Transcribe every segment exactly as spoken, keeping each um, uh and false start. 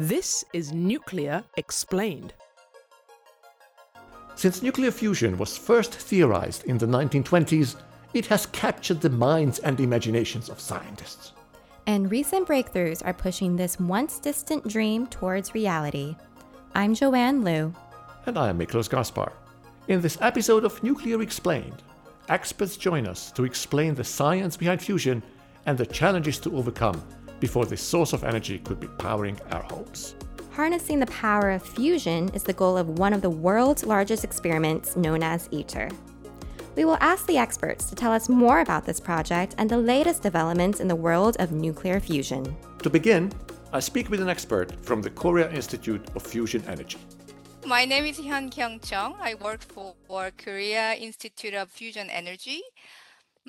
This is Nuclear Explained. Since nuclear fusion was first theorized in the nineteen twenties, it has captured the minds and imaginations of scientists. And recent breakthroughs are pushing this once distant dream towards reality. I'm Joanne Liu. And I'm Miklos Gaspar. In this episode of Nuclear Explained, experts join us to explain the science behind fusion and the challenges to overcome before this source of energy could be powering our homes. Harnessing the power of fusion is the goal of one of the world's largest experiments known as ITER. We will ask the experts to tell us more about this project and the latest developments in the world of nuclear fusion. To begin, I speak with an expert from the Korea Institute of Fusion Energy. My name is Hyun Kyung Chung. I work for Korea Institute of Fusion Energy.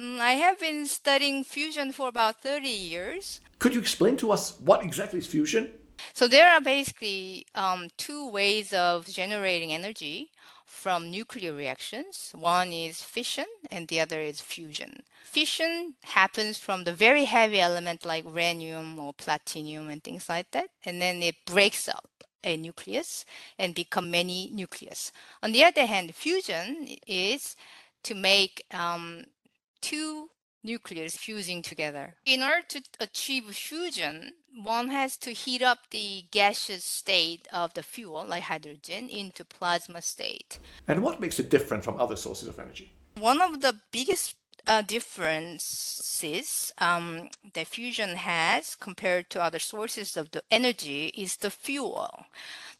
I have been studying fusion for about thirty years. Could you explain to us what exactly is fusion? So there are basically um, two ways of generating energy from nuclear reactions. One is fission and the other is fusion. Fission happens from the very heavy element like rhenium or platinum and things like that. And then it breaks up a nucleus and become many nucleus. On the other hand, fusion is to make um, two nucleus fusing together. In order to achieve fusion, one has to heat up the gaseous state of the fuel, like hydrogen, into plasma state. And what makes it different from other sources of energy? One of the biggest uh, differences um, that fusion has compared to other sources of the energy is the fuel.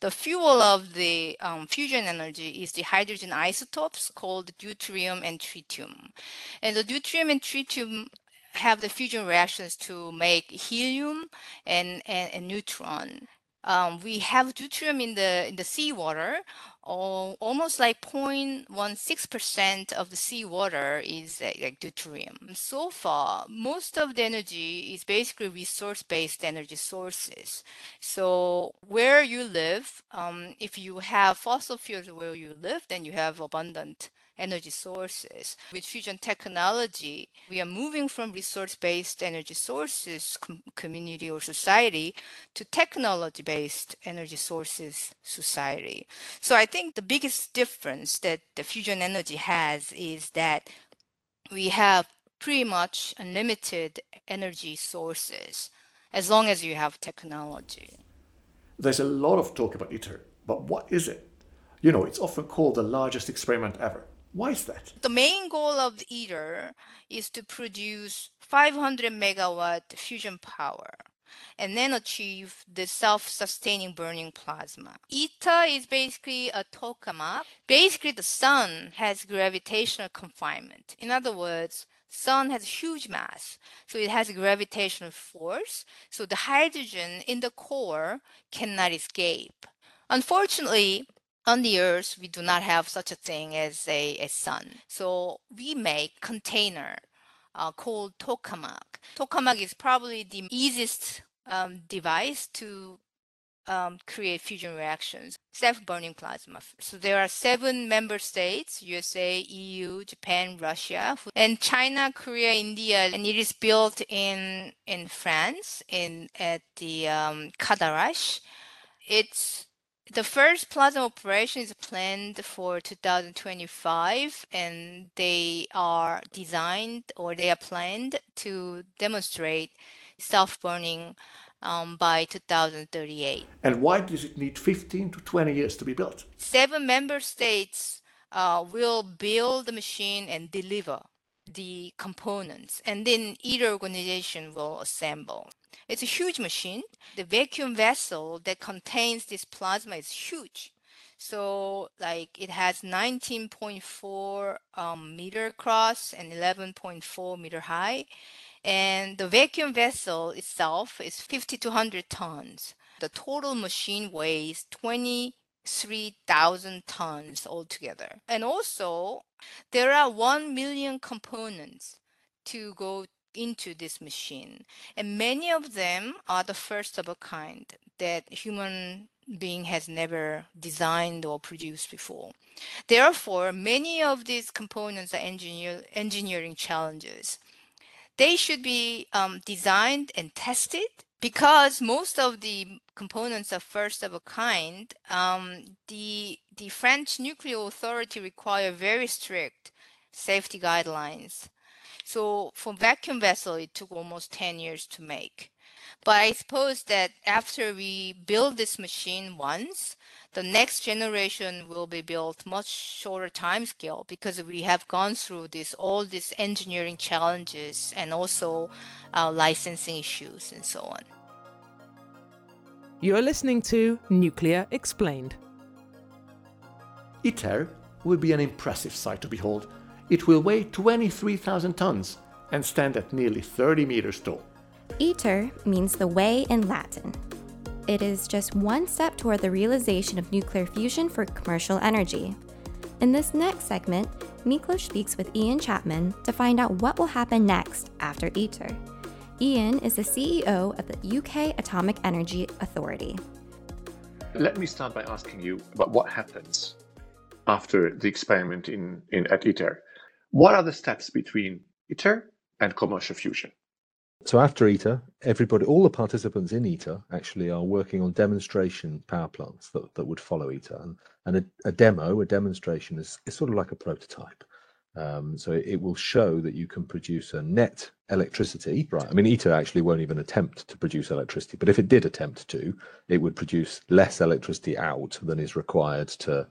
The fuel of the um, fusion energy is the hydrogen isotopes called deuterium and tritium. And the deuterium and tritium have the fusion reactions to make helium and, and, and neutron. Um, we have deuterium in the in the seawater. Oh, almost like zero point one six percent of the seawater is uh, like deuterium. So far, most of the energy is basically resource-based energy sources. So where you live, um, if you have fossil fuels where you live, then you have abundant energy sources. With fusion technology, we are moving from resource-based energy sources, com- community or society, to technology-based energy sources, society. So I think the biggest difference that the fusion energy has is that we have pretty much unlimited energy sources, as long as you have technology. There's a lot of talk about ITER, but what is it? You know, it's often called the largest experiment ever. Why is that? The main goal of ITER is to produce five hundred megawatt fusion power and then achieve the self-sustaining burning plasma. ITER is basically a tokamak. Basically, the sun has gravitational confinement. In other words, sun has huge mass, so it has gravitational force, so the hydrogen in the core cannot escape. Unfortunately, on the Earth, we do not have such a thing as a, a sun. So we make container uh, called tokamak. Tokamak is probably the easiest um, device to um, create fusion reactions, self-burning plasma. So there are seven member states, U S A, E U, Japan, Russia, and China, Korea, India, and it is built in, in France in at the um, Cadarache. It's The first plasma operation is planned for two thousand twenty-five, and they are designed or they are planned to demonstrate self-burning um, by two thousand thirty-eight. And why does it need fifteen to twenty years to be built? Seven member states uh, will build the machine and deliver the components, and then each organization will assemble. It's a huge machine. The vacuum vessel that contains this plasma is huge. So like it has nineteen point four um, meter across and eleven point four meter high. And the vacuum vessel itself is fifty to one hundred tons. The total machine weighs twenty-three thousand tons altogether. And also there are one million components to go into this machine, and many of them are the first of a kind that human being has never designed or produced before. Therefore, many of these components are engineer, engineering challenges. They should be um, designed and tested because most of the components are first of a kind, um, the, the French Nuclear Authority require very strict safety guidelines. So for vacuum vessel, it took almost ten years to make. But I suppose that after we build this machine once, the next generation will be built much shorter time scale, because we have gone through this, all these engineering challenges and also uh, licensing issues and so on. You're listening to Nuclear Explained. ITER will be an impressive sight to behold. It will weigh twenty-three thousand tons and stand at nearly thirty meters tall. ITER means the way in Latin. It is just one step toward the realization of nuclear fusion for commercial energy. In this next segment, Miklos speaks with Ian Chapman to find out what will happen next after ITER. Ian is the C E O of the U K Atomic Energy Authority. Let me start by asking you about what happens after the experiment in, in at ITER. What are the steps between ITER and commercial fusion? So after ITER, everybody, all the participants in ITER actually are working on demonstration power plants that, that would follow ITER. And, and a, a demo, a demonstration is, is sort of like a prototype. Um, so it, it will show that you can produce a net electricity, right? I mean, ITER actually won't even attempt to produce electricity, but if it did attempt to, it would produce less electricity out than is required to,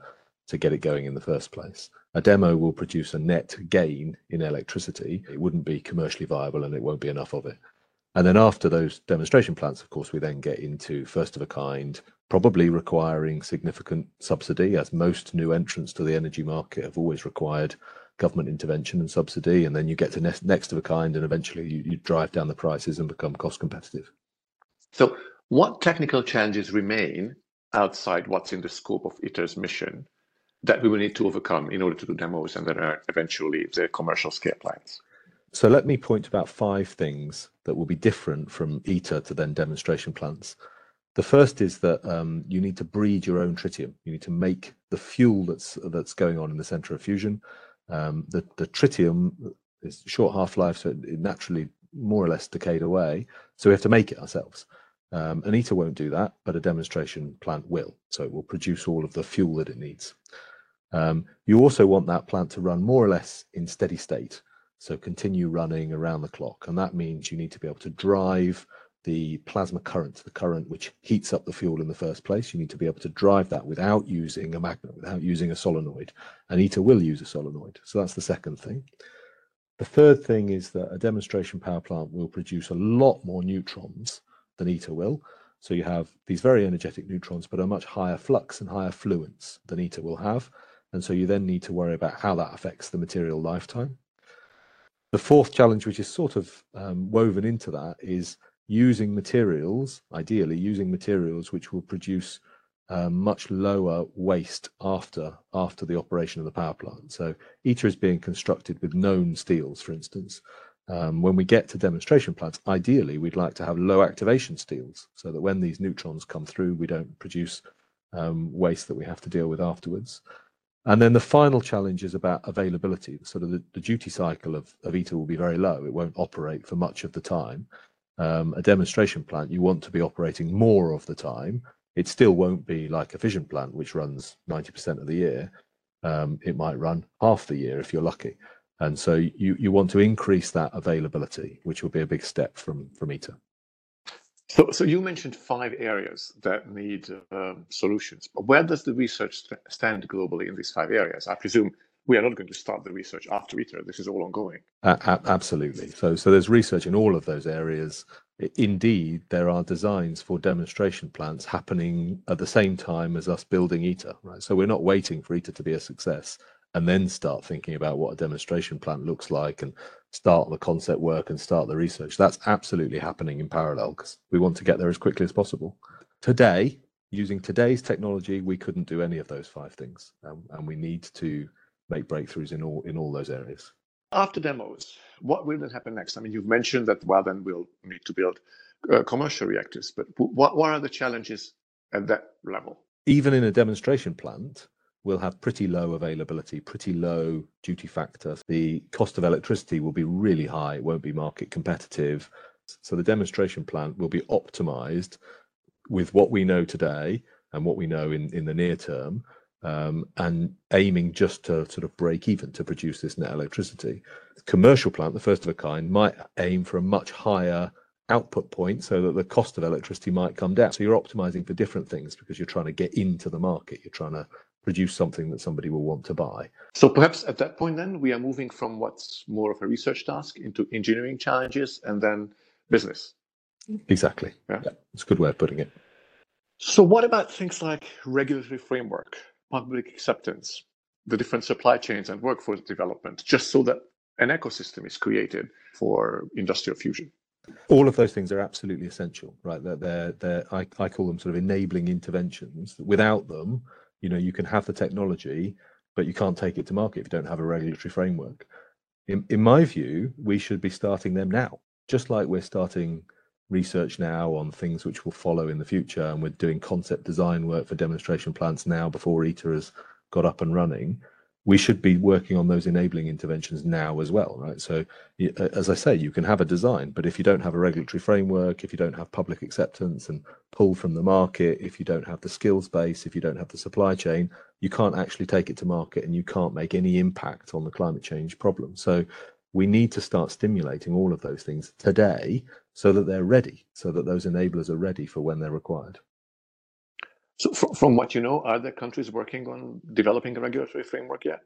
to get it going in the first place. A demo will produce a net gain in electricity. It wouldn't be commercially viable and it won't be enough of it. And then after those demonstration plants, of course, we then get into first of a kind, probably requiring significant subsidy, as most new entrants to the energy market have always required government intervention and subsidy. And then you get to ne- next of a kind, and eventually you, you drive down the prices and become cost competitive. So what technical challenges remain outside what's in the scope of ITER's mission that we will need to overcome in order to do demos and then eventually the commercial scale plans? So let me point to about five things that will be different from ITER to then demonstration plants. The first is that um, you need to breed your own tritium. You need to make the fuel that's that's going on in the center of fusion. Um, the, the tritium is short half-life, so it, it naturally more or less decayed away. So we have to make it ourselves. Um, and ITER won't do that, but a demonstration plant will. So it will produce all of the fuel that it needs. Um, you also want that plant to run more or less in steady state, so continue running around the clock. And that means you need to be able to drive the plasma current, the current which heats up the fuel in the first place. You need to be able to drive that without using a magnet, without using a solenoid. And ITER will use a solenoid. So that's the second thing. The third thing is that a demonstration power plant will produce a lot more neutrons than ITER will. So you have these very energetic neutrons, but a much higher flux and higher fluence than ITER will have. And so you then need to worry about how that affects the material lifetime. The fourth challenge, which is sort of um, woven into that, is using materials, ideally using materials which will produce uh, much lower waste after, after the operation of the power plant. So ITER is being constructed with known steels, for instance. Um, when we get to demonstration plants, ideally, we'd like to have low activation steels so that when these neutrons come through, we don't produce um, waste that we have to deal with afterwards. And then the final challenge is about availability. Sort of the, the duty cycle of, of ITER will be very low. It won't operate for much of the time. Um, a demonstration plant, you want to be operating more of the time. It still won't be like a fission plant, which runs ninety percent of the year. Um, it might run half the year if you're lucky. And so you, you want to increase that availability, which will be a big step from, from ITER. So, so you mentioned five areas that need um, solutions, but where does the research st- stand globally in these five areas? I presume we are not going to start the research after ITER. This is all ongoing. Uh, a- absolutely. So, so there's research in all of those areas. Indeed, there are designs for demonstration plants happening at the same time as us building ITER, right? So we're not waiting for ITER to be a success and then start thinking about what a demonstration plant looks like and start the concept work and start the research. That's absolutely happening in parallel because we want to get there as quickly as possible. Today, using today's technology, we couldn't do any of those five things, um, and we need to make breakthroughs in all in all those areas. After demos, what will then happen next? I mean, you've mentioned that, well, then we'll need to build uh, commercial reactors, but what, what are the challenges at that level? Even in a demonstration plant, will have pretty low availability, pretty low duty factor. The cost of electricity will be really high. It won't be market competitive. So the demonstration plant will be optimized with what we know today and what we know in, in the near term, um, and aiming just to sort of break even to produce this net electricity. The commercial plant, the first of a kind, might aim for a much higher output point so that the cost of electricity might come down. So you're optimizing for different things because you're trying to get into the market. You're trying to produce something that somebody will want to buy. So perhaps at that point then we are moving from what's more of a research task into engineering challenges and then business. Exactly. Yeah. Yeah, it's a good way of putting it. So what about things like regulatory framework, public acceptance, the different supply chains and workforce development, just so that an ecosystem is created for industrial fusion? All of those things are absolutely essential, right? They're, they're, they're, I, I call them sort of enabling interventions. Without them, you know, you can have the technology, but you can't take it to market if you don't have a regulatory framework. In, in my view, we should be starting them now, just like we're starting research now on things which will follow in the future. And we're doing concept design work for demonstration plants now before ITER has got up and running. We should be working on those enabling interventions now as well, right? So as I say, you can have a design, but if you don't have a regulatory framework, if you don't have public acceptance and pull from the market, if you don't have the skills base, if you don't have the supply chain, you can't actually take it to market and you can't make any impact on the climate change problem. So we need to start stimulating all of those things today so that they're ready, so that those enablers are ready for when they're required. So from what you know, are there countries working on developing a regulatory framework yet?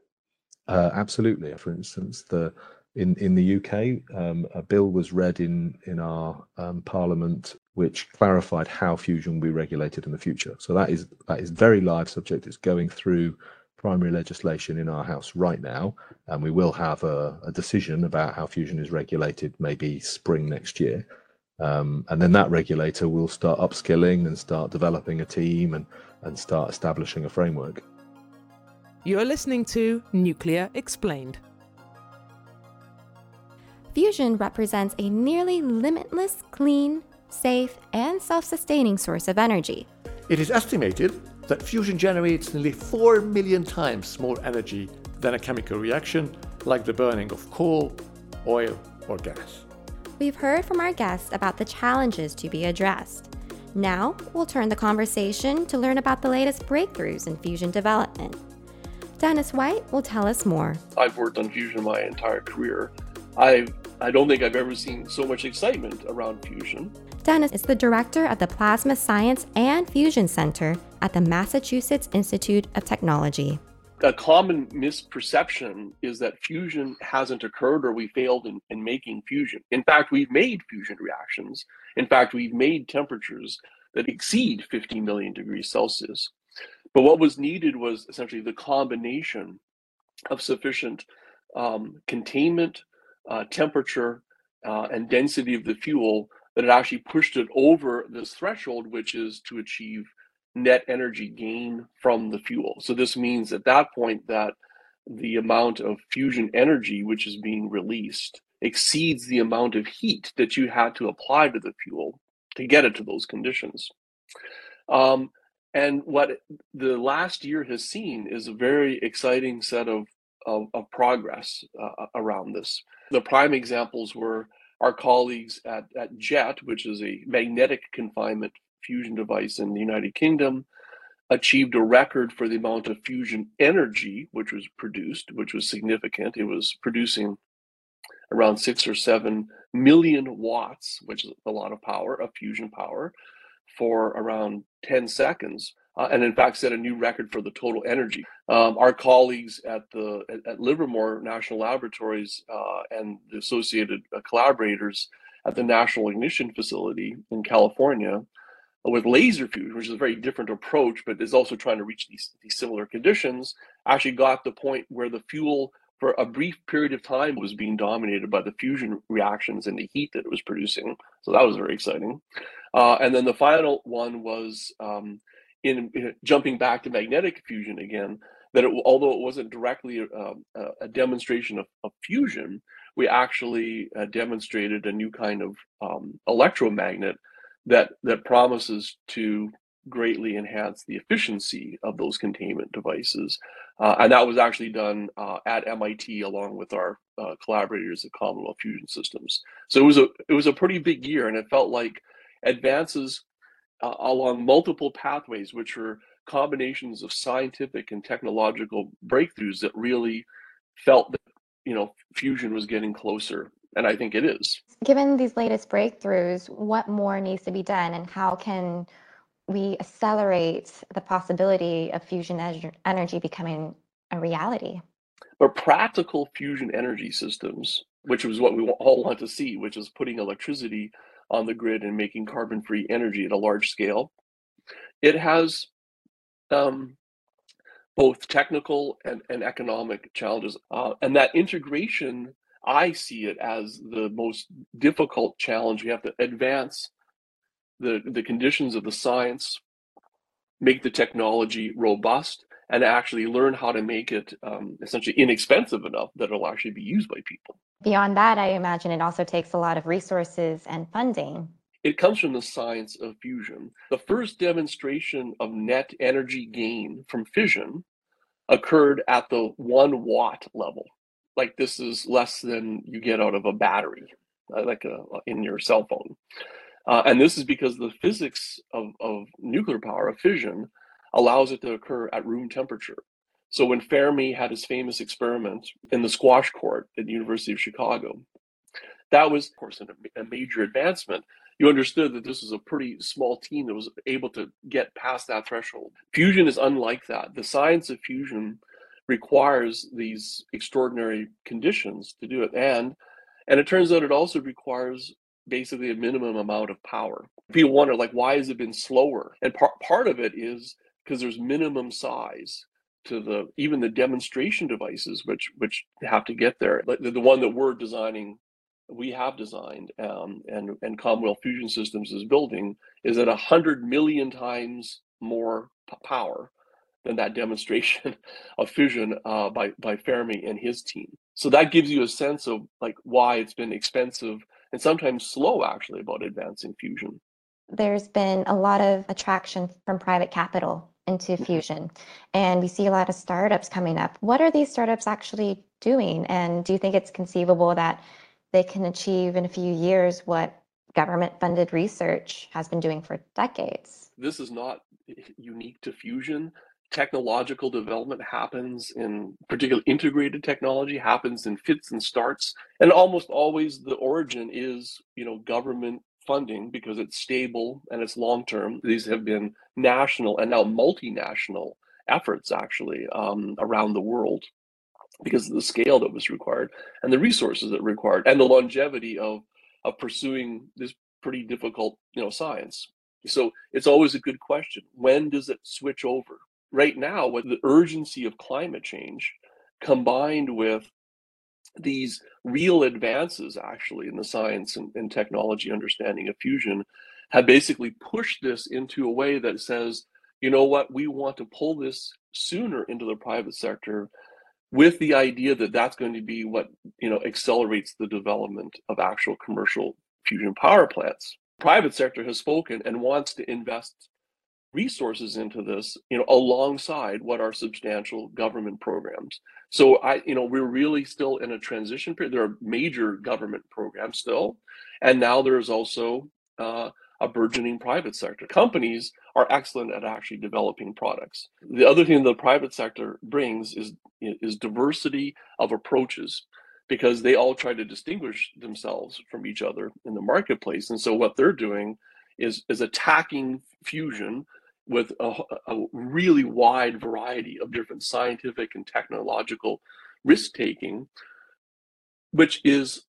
Uh, absolutely. For instance, the in, in the U K, um, a bill was read in, in our um, parliament which clarified how fusion will be regulated in the future. So that is, that is very live subject. It's going through primary legislation in our house right now, and we will have a, a decision about how fusion is regulated maybe spring next year. Um, and then that regulator will start upskilling and start developing a team and, and start establishing a framework. You're listening to Nuclear Explained. Fusion represents a nearly limitless, clean, safe, and self-sustaining source of energy. It is estimated that fusion generates nearly four million times more energy than a chemical reaction, like the burning of coal, oil, or gas. We've heard from our guests about the challenges to be addressed. Now, we'll turn the conversation to learn about the latest breakthroughs in fusion development. Dennis Whyte will tell us more. I've worked on fusion my entire career. I I don't think I've ever seen so much excitement around fusion. Dennis is the director of the Plasma Science and Fusion Center at the Massachusetts Institute of Technology. A common misperception is that fusion hasn't occurred or we failed in, in making fusion. In fact, we've made fusion reactions. In fact, we've made temperatures that exceed fifty million degrees Celsius. But what was needed was essentially the combination of sufficient um, containment, uh, temperature, uh, and density of the fuel that it actually pushed it over this threshold, which is to achieve net energy gain from the fuel. So this means at that point that the amount of fusion energy which is being released exceeds the amount of heat that you had to apply to the fuel to get it to those conditions. Um, and what the last year has seen is a very exciting set of, of, of progress uh, around this. The prime examples were our colleagues at, at JET, which is a magnetic confinement fusion device in the United Kingdom, achieved a record for the amount of fusion energy which was produced, which was significant. It was producing around six or seven million watts, which is a lot of power, of fusion power, for around ten seconds, uh, and in fact set a new record for the total energy. Um, our colleagues at the at Livermore National Laboratories uh, and the associated uh, collaborators at the National Ignition Facility in California with laser fusion, which is a very different approach, but is also trying to reach these, these similar conditions, actually got the point where the fuel for a brief period of time was being dominated by the fusion reactions and the heat that it was producing. So that was very exciting. Uh, and then the final one was um, in, in jumping back to magnetic fusion again, that it, although it wasn't directly a, a demonstration of, of fusion, we actually uh, demonstrated a new kind of um, electromagnet that that promises to greatly enhance the efficiency of those containment devices. Uh, and that was actually done uh, at M I T along with our uh, collaborators at Commonwealth Fusion Systems. So it was a it was a pretty big year, and it felt like advances uh, along multiple pathways, which are combinations of scientific and technological breakthroughs that really felt that, you know, fusion was getting closer. And I think it is. Given these latest breakthroughs, what more needs to be done, and how can we accelerate the possibility of fusion energy becoming a reality? But practical fusion energy systems, which is what we all want to see, which is putting electricity on the grid and making carbon-free energy at a large scale, it has um, both technical and, and economic challenges. Uh, and that integration, I see it as the most difficult challenge. We have to advance the, the conditions of the science, make the technology robust, and actually learn how to make it um, essentially inexpensive enough that it'll actually be used by people. Beyond that, I imagine it also takes a lot of resources and funding. It comes from the science of fusion. The first demonstration of net energy gain from fission occurred at the one watt level. Like, this is less than you get out of a battery, like a, in your cell phone. Uh, and this is because the physics of, of nuclear power, of fission, allows it to occur at room temperature. So when Fermi had his famous experiment in the squash court at the University of Chicago, that was, of course, a major advancement. You understood that this was a pretty small team that was able to get past that threshold. Fusion is unlike that. The science of fusion requires these extraordinary conditions to do it. And, and it turns out it also requires basically a minimum amount of power. People wonder, like, why has it been slower? And par- part of it is because there's minimum size to the, even the demonstration devices, which which have to get there. The, the one that we're designing, we have designed, um, and, and Commonwealth Fusion Systems is building, is at one hundred million times more p- power than that demonstration of fission uh, by, by Fermi and his team. So that gives you a sense of, like, why it's been expensive and sometimes slow, actually, about advancing fusion. There's been a lot of attraction from private capital into fusion, and we see a lot of startups coming up. What are these startups actually doing? And do you think it's conceivable that they can achieve in a few years what government-funded research has been doing for decades? This is not unique to fusion. Technological development happens in particular integrated technology, happens in fits and starts, and almost always the origin is, you know, government funding, because it's stable and it's long-term. These have been national and now multinational efforts, actually, um, around the world, because of the scale that was required and the resources that required and the longevity of of pursuing this pretty difficult, you know, science. So it's always a good question. When does it switch over? Right now, with the urgency of climate change combined with these real advances, actually, in the science and, and technology understanding of fusion, have basically pushed this into a way that says, you know what, we want to pull this sooner into the private sector, with the idea that that's going to be what, you know, accelerates the development of actual commercial fusion power plants. Private sector has spoken and wants to invest resources into this, you know, alongside what are substantial government programs. So I, you know, we're really still in a transition period. There are major government programs still, and now there is also uh, a burgeoning private sector. Companies are excellent at actually developing products. The other thing the private sector brings is is diversity of approaches, because they all try to distinguish themselves from each other in the marketplace. And so what they're doing is is attacking fusion with a, a really wide variety of different scientific and technological risk-taking, which is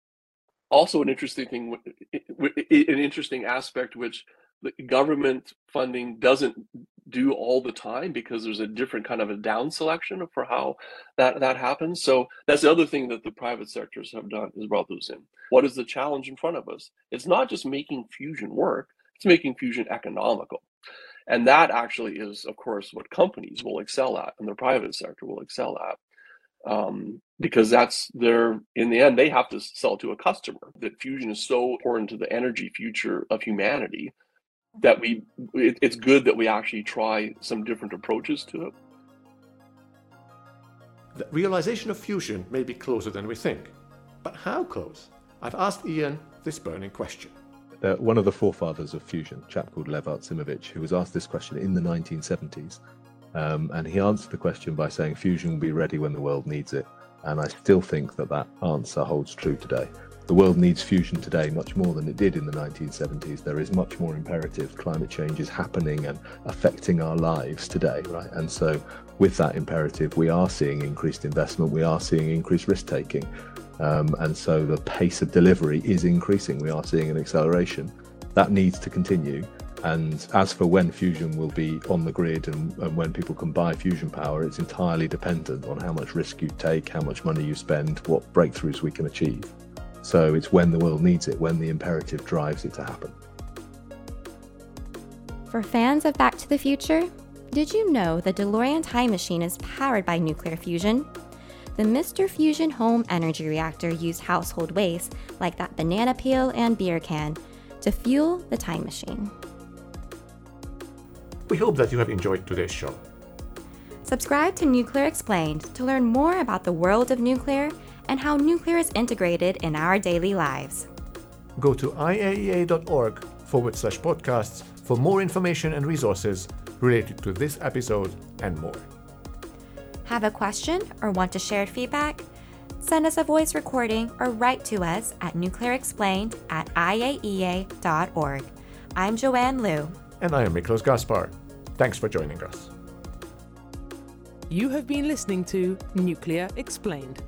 also an interesting thing, an interesting aspect, which the government funding doesn't do all the time, because there's a different kind of a down selection for how that, that happens. So that's the other thing that the private sectors have done, is brought those in. What is the challenge in front of us? It's not just making fusion work, it's making fusion economical. And that actually is, of course, what companies will excel at, and the private sector will excel at. Um, because that's their, in the end, they have to sell to a customer that fusion is so important to the energy future of humanity that we, it, it's good that we actually try some different approaches to it. The realization of fusion may be closer than we think, but how close? I've asked Ian this burning question. They're one of the forefathers of fusion, a chap called Lev Artsimovich, who was asked this question in the nineteen seventies. Um, and he answered the question by saying, fusion will be ready when the world needs it. And I still think that that answer holds true today. The world needs fusion today much more than it did in the nineteen seventies. There is much more imperative. Climate change is happening and affecting our lives today, right? And so with that imperative, we are seeing increased investment. We are seeing increased risk-taking. Um, and so the pace of delivery is increasing. We are seeing an acceleration. That needs to continue. And as for when fusion will be on the grid and, and when people can buy fusion power, it's entirely dependent on how much risk you take, how much money you spend, what breakthroughs we can achieve. So it's when the world needs it, when the imperative drives it to happen. For fans of Back to the Future, did you know the DeLorean time machine is powered by nuclear fusion? The Mister Fusion Home Energy Reactor used household waste, like that banana peel and beer can, to fuel the time machine. We hope that you have enjoyed today's show. Subscribe to Nuclear Explained to learn more about the world of nuclear and how nuclear is integrated in our daily lives. Go to iaea.org forward slash podcasts for more information and resources related to this episode and more. Have a question or want to share feedback? Send us a voice recording or write to us at nuclearexplained at iaea.org. I'm Joanne Liu. And I am Miklos Gaspar. Thanks for joining us. You have been listening to Nuclear Explained.